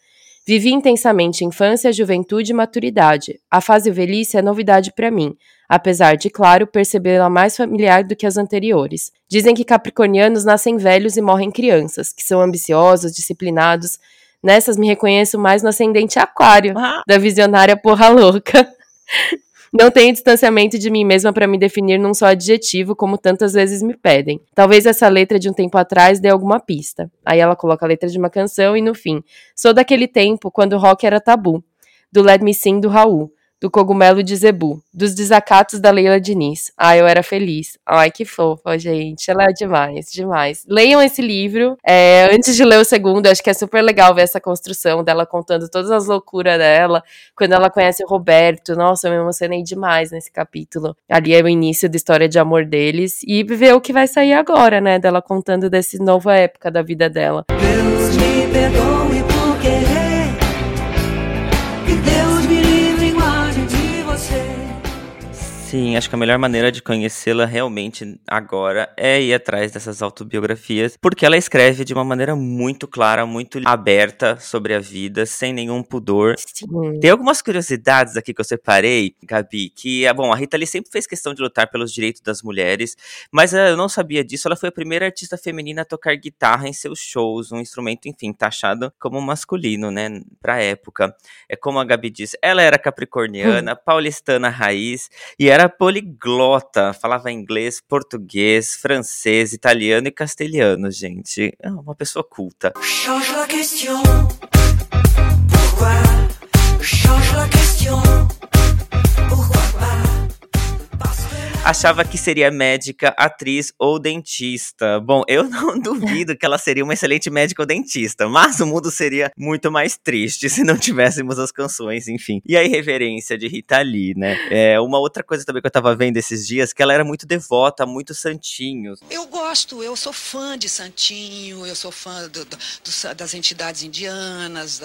Vivi intensamente infância, juventude e maturidade. A fase velhice é novidade pra mim, apesar de, claro, percebê-la mais familiar do que as anteriores. Dizem que capricornianos nascem velhos e morrem crianças, que são ambiciosos, disciplinados. Nessas me reconheço mais no ascendente aquário, da visionária porra louca. Não tenho distanciamento de mim mesma para me definir num só adjetivo, como tantas vezes me pedem. Talvez essa letra de um tempo atrás dê alguma pista. Aí ela coloca a letra de uma canção e no fim. Sou daquele tempo quando o rock era tabu. Do Let Me Sing do Raul. Do Cogumelo de Zebu. Dos desacatos da Leila Diniz. Ai, eu era feliz. Ai, que fofa, gente. Ela é demais, demais. Leiam esse livro. Antes de ler o segundo, acho que é super legal ver essa construção dela contando todas as loucuras dela. Quando ela conhece o Roberto. Nossa, eu me emocionei demais nesse capítulo. Ali é o início da história de amor deles. E ver o que vai sair agora, né? Dela contando dessa nova época da vida dela. Deus me perdoe por querer. Que Deus me Sim, acho que a melhor maneira de conhecê-la realmente agora é ir atrás dessas autobiografias, porque ela escreve de uma maneira muito clara, muito aberta sobre a vida, sem nenhum pudor. Sim. Tem algumas curiosidades aqui que eu separei, Gabi, que, bom, a Rita Lee sempre fez questão de lutar pelos direitos das mulheres, mas eu não sabia disso, ela foi a primeira artista feminina a tocar guitarra em seus shows, um instrumento, enfim, taxado como masculino, né, pra época. É como a Gabi disse, ela era capricorniana, paulistana raiz, e era poliglota, falava inglês, português, francês, italiano e castelhano, gente. É uma pessoa culta. Change la question. Pourquoi? Change la question. Pourquoi pas? Achava que seria médica, atriz ou dentista. Bom, eu não duvido que ela seria uma excelente médica ou dentista, mas o mundo seria muito mais triste se não tivéssemos as canções, enfim. E a irreverência de Rita Lee, né? Uma outra coisa também que eu tava vendo esses dias, que ela era muito devota, muito santinhos. Eu gosto, eu sou fã de santinho, eu sou fã das entidades indianas,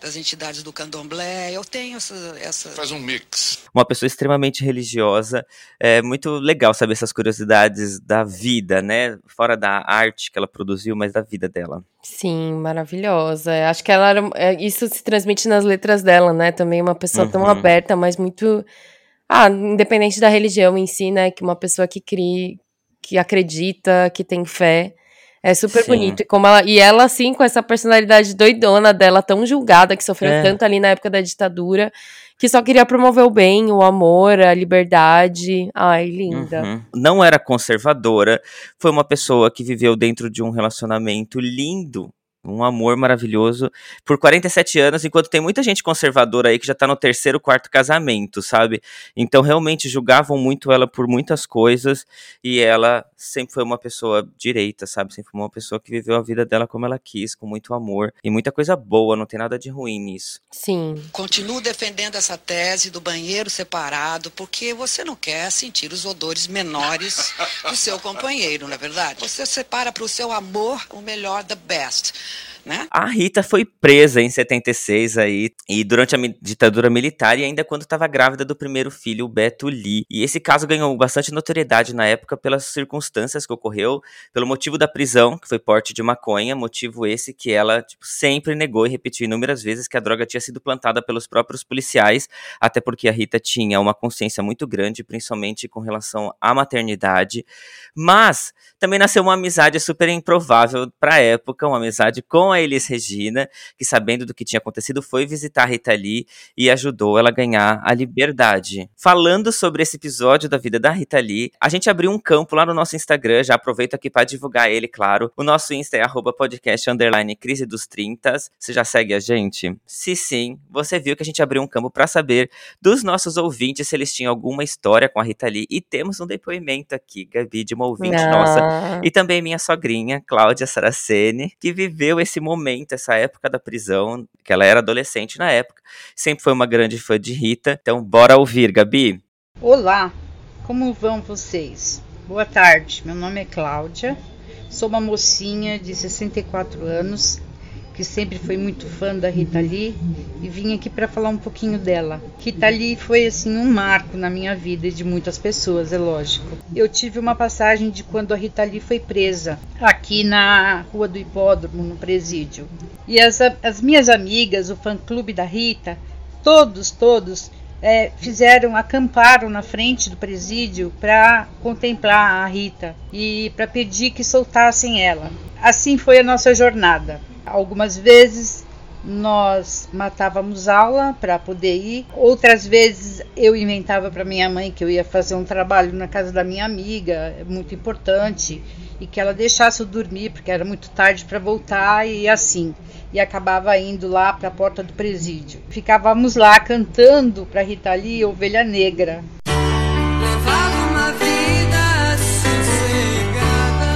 das entidades do candomblé, eu tenho essa... Faz um mix. Uma pessoa extremamente religiosa. É muito legal saber essas curiosidades da vida, né? Fora da arte que ela produziu, mas da vida dela. Sim, maravilhosa. Acho que ela era, isso se transmite nas letras dela, né? Também uma pessoa tão aberta, mas muito... independente da religião em si, né? Que uma pessoa que cria, que acredita, que tem fé... É super bonito. E como ela, assim, com essa personalidade doidona dela, tão julgada, que sofreu tanto ali na época da ditadura, que só queria promover o bem, o amor, a liberdade. Ai, linda. Não era conservadora, foi uma pessoa que viveu dentro de um relacionamento lindo, um amor maravilhoso, por 47 anos, enquanto tem muita gente conservadora aí que já tá no terceiro, quarto casamento, sabe? Então, realmente, julgavam muito ela por muitas coisas, e ela sempre foi uma pessoa direita, sabe? Sempre foi uma pessoa que viveu a vida dela como ela quis, com muito amor, e muita coisa boa, não tem nada de ruim nisso. Sim. Continuo defendendo essa tese do banheiro separado, porque você não quer sentir os odores menores do seu companheiro, não é verdade? Você separa pro seu amor o melhor, the best. Né? A Rita foi presa em 76 aí, e durante a ditadura militar, e ainda quando estava grávida do primeiro filho, o Beto Lee. E esse caso ganhou bastante notoriedade na época pelas circunstâncias que ocorreu, pelo motivo da prisão, que foi porte de maconha, motivo esse que ela sempre negou e repetiu inúmeras vezes que a droga tinha sido plantada pelos próprios policiais, até porque a Rita tinha uma consciência muito grande, principalmente com relação à maternidade. Mas também nasceu uma amizade super improvável para a época, uma amizade com a Elis Regina, que sabendo do que tinha acontecido, foi visitar a Rita Lee e ajudou ela a ganhar a liberdade. Falando sobre esse episódio da vida da Rita Lee, a gente abriu um campo lá no nosso Instagram, já aproveito aqui para divulgar ele, claro. O nosso Insta é @podcast_crise dos 30s. Você já segue a gente? Se sim, você viu que a gente abriu um campo para saber dos nossos ouvintes se eles tinham alguma história com a Rita Lee, e temos um depoimento aqui, Gabi, de uma ouvinte nossa, e também minha sogrinha, Cláudia Saraceni, que viveu esse momento, essa época da prisão, que ela era adolescente na época, sempre foi uma grande fã de Rita. Então, bora ouvir, Gabi. Olá, como vão vocês? Boa tarde, meu nome é Cláudia, sou uma mocinha de 64 anos, que sempre foi muito fã da Rita Lee, e vim aqui para falar um pouquinho dela. Rita Lee foi assim um marco na minha vida e de muitas pessoas, é lógico. Eu tive uma passagem de quando a Rita Lee foi presa, aqui na Rua do Hipódromo, no presídio. E as minhas amigas, o fã-clube da Rita, todos acamparam na frente do presídio para contemplar a Rita e para pedir que soltassem ela. Assim foi a nossa jornada. Algumas vezes nós matávamos aula para poder ir. Outras vezes eu inventava para minha mãe que eu ia fazer um trabalho na casa da minha amiga, muito importante, e que ela deixasse eu dormir porque era muito tarde para voltar e assim. E acabava indo lá para a porta do presídio. Ficávamos lá cantando para Rita Lee, Ovelha Negra. Levar uma vida sossegada.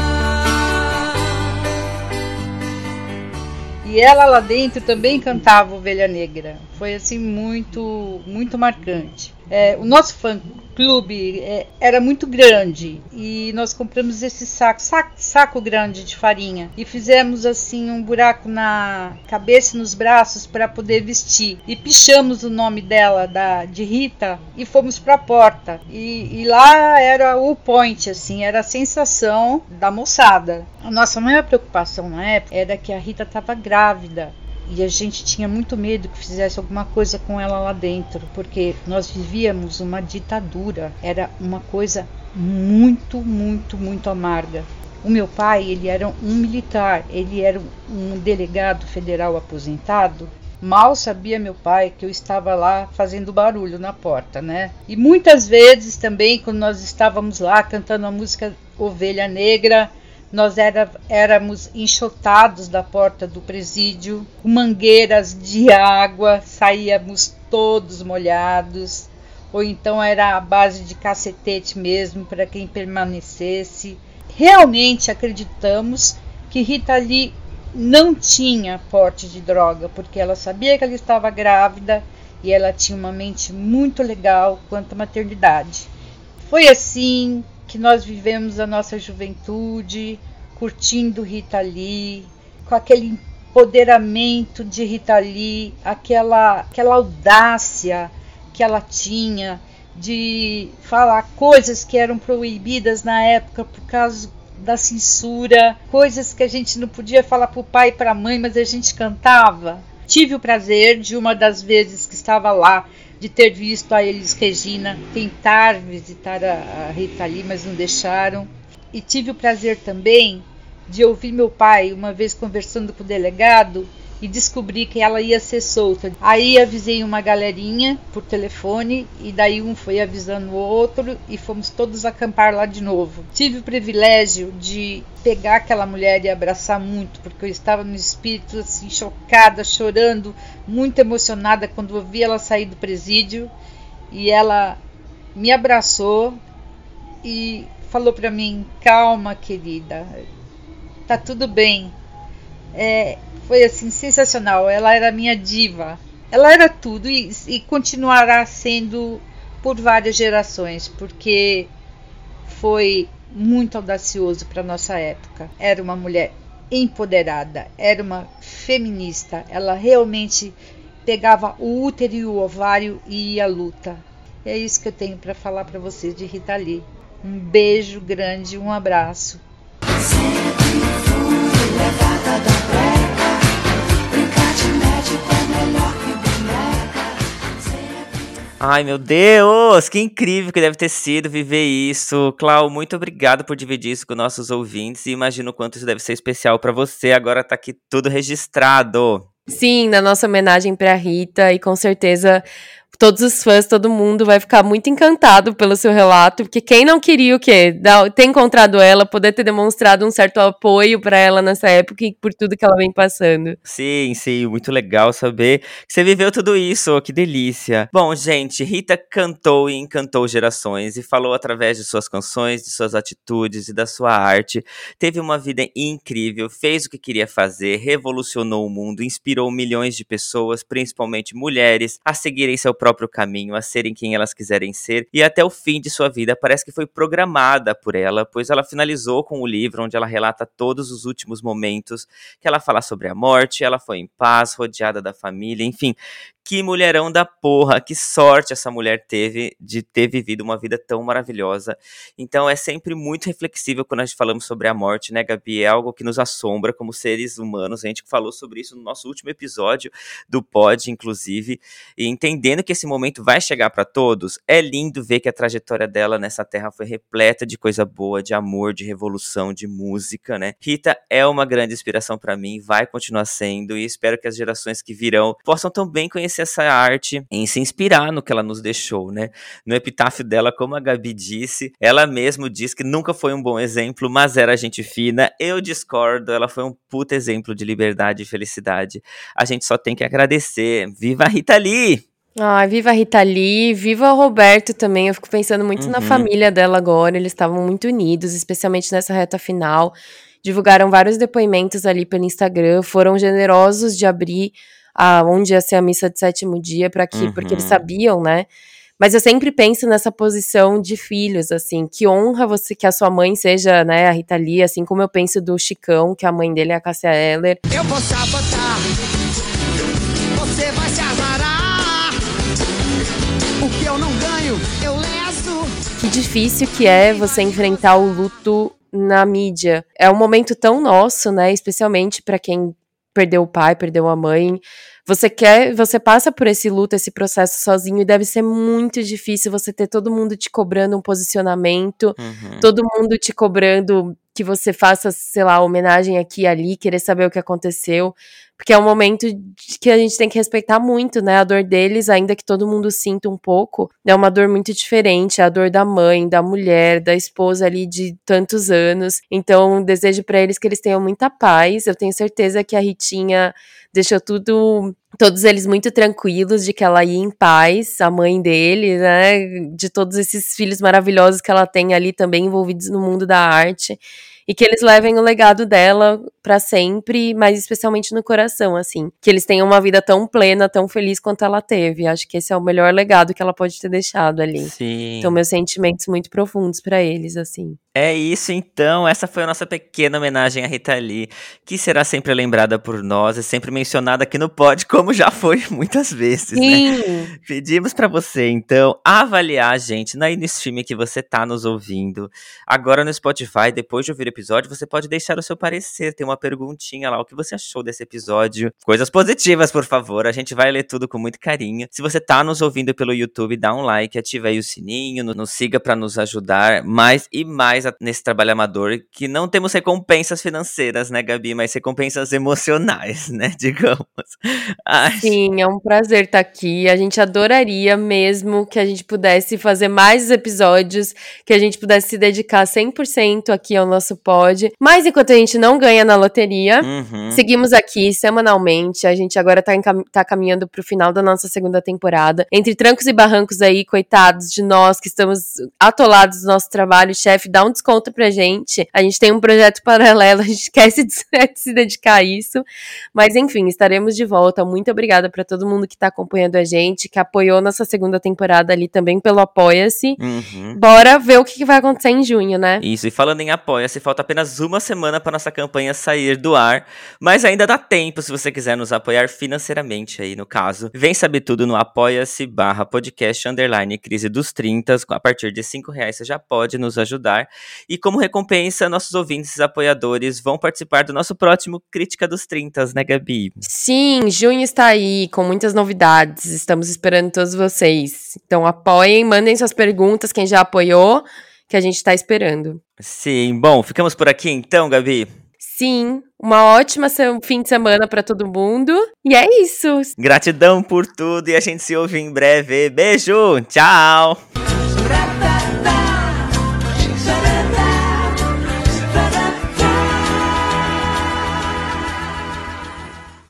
E ela lá dentro também cantava Ovelha Negra. Foi assim muito, muito marcante. O nosso fã-clube era muito grande e nós compramos esse saco grande de farinha e fizemos assim um buraco na cabeça e nos braços para poder vestir e pichamos o nome dela de Rita e fomos para a porta e lá era o point, assim, era a sensação da moçada. A nossa maior preocupação na época era que a Rita estava grávida. E a gente tinha muito medo que fizesse alguma coisa com ela lá dentro, porque nós vivíamos uma ditadura. Era uma coisa muito, muito, muito amarga. O meu pai, ele era um militar, ele era um delegado federal aposentado. Mal sabia meu pai que eu estava lá fazendo barulho na porta, né? E muitas vezes também, quando nós estávamos lá cantando a música Ovelha Negra, nós éramos enxotados da porta do presídio, com mangueiras de água, saíamos todos molhados, ou então era a base de cacetete mesmo para quem permanecesse. Realmente acreditamos que Rita Lee não tinha porte de droga, porque ela sabia que ela estava grávida e ela tinha uma mente muito legal quanto à maternidade. Foi assim que nós vivemos a nossa juventude, curtindo Rita Lee, com aquele empoderamento de Rita Lee, aquela audácia que ela tinha de falar coisas que eram proibidas na época por causa da censura, coisas que a gente não podia falar para o pai e para a mãe, mas a gente cantava. Tive o prazer de uma das vezes que estava lá, de ter visto a Elis Regina tentar visitar a Rita Lee, mas não deixaram. E tive o prazer também de ouvir meu pai uma vez conversando com o delegado e descobri que ela ia ser solta. Aí avisei uma galerinha por telefone e daí um foi avisando o outro e fomos todos acampar lá de novo. Tive o privilégio de pegar aquela mulher e abraçar muito, porque eu estava no espírito assim chocada, chorando, muito emocionada quando eu vi ela sair do presídio, e ela me abraçou e falou para mim: calma, querida, tá tudo bem. Foi assim sensacional. Ela era minha diva, ela era tudo e continuará sendo por várias gerações, porque foi muito audacioso para nossa época. Era uma mulher empoderada, era uma feminista, ela realmente pegava o útero e o ovário e ia à luta. E é isso que eu tenho para falar para vocês de Rita Lee. Um beijo grande, um abraço. Ai, meu Deus, que incrível que deve ter sido viver isso. Clau, muito obrigado por dividir isso com nossos ouvintes e imagino o quanto isso deve ser especial pra você. Agora tá aqui tudo registrado. Sim, na nossa homenagem pra Rita e com certeza todos os fãs, todo mundo vai ficar muito encantado pelo seu relato, porque quem não queria o quê? Ter encontrado ela, poder ter demonstrado um certo apoio para ela nessa época e por tudo que ela vem passando. Sim, muito legal saber que você viveu tudo isso, que delícia. Bom, gente, Rita cantou e encantou gerações e falou através de suas canções, de suas atitudes e da sua arte. Teve uma vida incrível, fez o que queria fazer, revolucionou o mundo, inspirou milhões de pessoas, principalmente mulheres, a seguirem seu próprio caminho, a serem quem elas quiserem ser, e até o fim de sua vida parece que foi programada por ela, pois ela finalizou com o livro onde ela relata todos os últimos momentos que ela fala sobre a morte. Ela foi em paz, rodeada da família, enfim, Que mulherão da porra, que sorte essa mulher teve de ter vivido uma vida tão maravilhosa. Então é sempre muito reflexível quando a gente falamos sobre a morte, né, Gabi? É algo que nos assombra como seres humanos. A gente falou sobre isso no nosso último episódio do Pod, inclusive. E entendendo que esse momento vai chegar para todos, é lindo ver que a trajetória dela nessa terra foi repleta de coisa boa, de amor, de revolução, de música, né? Rita é uma grande inspiração para mim, vai continuar sendo, e espero que as gerações que virão possam também conhecer essa arte e se inspirar no que ela nos deixou, né? No epitáfio dela, como a Gabi disse, ela mesmo diz que nunca foi um bom exemplo, mas era gente fina. Eu discordo, ela foi um puta exemplo de liberdade e felicidade. A gente só tem que agradecer. Viva a Rita Lee! Ai, viva a Rita Lee, viva o Roberto também, eu fico pensando muito na família dela agora, eles estavam muito unidos, especialmente nessa reta final, divulgaram vários depoimentos ali pelo Instagram, foram generosos de abrir onde ia ser a missa de sétimo dia, pra que, porque eles sabiam, né, mas eu sempre penso nessa posição de filhos, assim, que honra você que a sua mãe seja, né, a Rita Lee, assim como eu penso do Chicão, que a mãe dele é a Cássia Eller. Eu vou sabotar, você vai se armarar. O que eu não ganho, eu leso. Que difícil que é você enfrentar o luto na mídia. É um momento tão nosso, né? Especialmente pra quem perdeu o pai, perdeu a mãe. Você passa por esse luto, esse processo sozinho, e deve ser muito difícil você ter todo mundo te cobrando um posicionamento, todo mundo te cobrando que você faça, sei lá, homenagem aqui e ali, querer saber o que aconteceu. Porque é um momento que a gente tem que respeitar muito, né? A dor deles, ainda que todo mundo sinta um pouco, é uma dor muito diferente. É a dor da mãe, da mulher, da esposa ali de tantos anos. Então, desejo pra eles que eles tenham muita paz. Eu tenho certeza que a Ritinha deixou todos eles muito tranquilos de que ela ia em paz, a mãe dele, né? De todos esses filhos maravilhosos que ela tem ali também envolvidos no mundo da arte. E que eles levem o legado dela pra sempre, mas especialmente no coração, assim. Que eles tenham uma vida tão plena, tão feliz quanto ela teve. Acho que esse é o melhor legado que ela pode ter deixado ali. Sim. Então, meus sentimentos muito profundos pra eles, assim. É isso, então. Essa foi a nossa pequena homenagem à Rita Lee, que será sempre lembrada por nós e sempre mencionada aqui no Pod, como já foi muitas vezes, né? Pedimos pra você, então, avaliar a gente no streaming que você tá nos ouvindo. Agora no Spotify, depois de ouvir episódio, você pode deixar o seu parecer, tem uma perguntinha lá, o que você achou desse episódio, coisas positivas, por favor, a gente vai ler tudo com muito carinho. Se você tá nos ouvindo pelo YouTube, dá um like, ativa aí o sininho, nos siga pra nos ajudar mais e mais nesse trabalho amador, que não temos recompensas financeiras, né, Gabi, mas recompensas emocionais, né, digamos. Sim, é um prazer estar aqui, a gente adoraria mesmo que a gente pudesse fazer mais episódios, que a gente pudesse se dedicar 100% aqui ao nosso Pode, mas enquanto a gente não ganha na loteria, seguimos aqui semanalmente, a gente agora tá caminhando pro final da nossa segunda temporada, entre trancos e barrancos aí, coitados de nós que estamos atolados do nosso trabalho, chefe, dá um desconto pra gente, a gente tem um projeto paralelo, a gente quer se dedicar a isso, mas enfim, estaremos de volta, muito obrigada pra todo mundo que tá acompanhando a gente, que apoiou nossa segunda temporada ali também pelo Apoia-se, bora ver o que vai acontecer em junho, né? Isso, e falando em Apoia-se, falta apenas uma semana para nossa campanha sair do ar, mas ainda dá tempo se você quiser nos apoiar financeiramente aí, no caso. Vem saber tudo no apoia.se/podcast_crise dos 30s, a partir de R$5 você já pode nos ajudar, e como recompensa, nossos ouvintes apoiadores vão participar do nosso próximo Crítica dos 30s, né, Gabi? Sim, junho está aí, com muitas novidades, estamos esperando todos vocês, então apoiem, mandem suas perguntas, quem já apoiou, que a gente tá esperando. Sim, bom, ficamos por aqui então, Gabi? Sim, uma ótima fim de semana pra todo mundo, e é isso. Gratidão por tudo, e a gente se ouve em breve. Beijo, tchau!